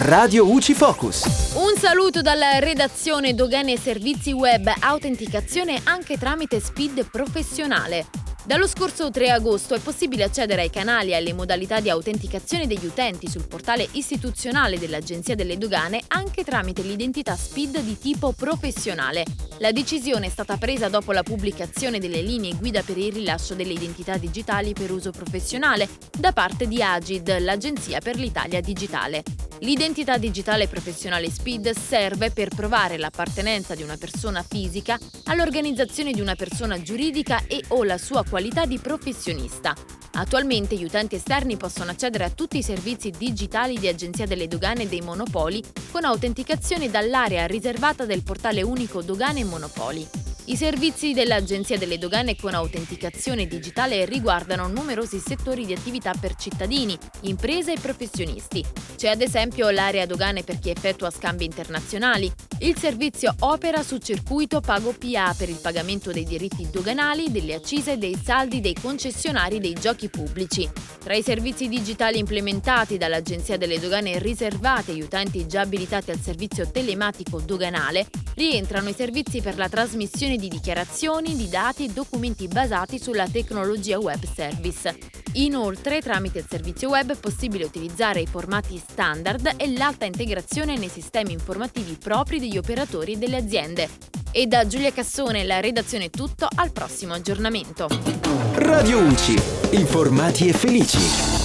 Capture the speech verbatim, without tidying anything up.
Radio U C I Focus. Un saluto dalla redazione Dogane e Servizi Web, autenticazione anche tramite SPID professionale. Dallo scorso tre agosto è possibile accedere ai canali e alle modalità di autenticazione degli utenti sul portale istituzionale dell'Agenzia delle Dogane anche tramite l'identità SPID di tipo professionale. La decisione è stata presa dopo la pubblicazione delle linee guida per il rilascio delle identità digitali per uso professionale da parte di A G I D, l'Agenzia per l'Italia Digitale. L'identità digitale professionale SPID serve per provare l'appartenenza di una persona fisica all'organizzazione di una persona giuridica e o la sua qualità di professionista. Attualmente gli utenti esterni possono accedere a tutti i servizi digitali di Agenzia delle Dogane e dei Monopoli con autenticazione dall'area riservata del portale unico Dogane e Monopoli. I servizi dell'Agenzia delle Dogane con autenticazione digitale riguardano numerosi settori di attività per cittadini, imprese e professionisti. C'è ad esempio l'area dogane per chi effettua scambi internazionali, il servizio opera su circuito Pago P A per il pagamento dei diritti doganali, delle accise e dei saldi dei concessionari dei giochi pubblici. Tra i servizi digitali implementati dall'Agenzia delle Dogane riservati agli utenti già abilitati al servizio telematico doganale, rientrano i servizi per la trasmissione di dichiarazioni, di dati e documenti basati sulla tecnologia web service. Inoltre, tramite il servizio web è possibile utilizzare i formati standard e l'alta integrazione nei sistemi informativi propri degli operatori e delle aziende. E da Giulia Cassone, la redazione è tutto, al prossimo aggiornamento. Radio U C I, informati e felici.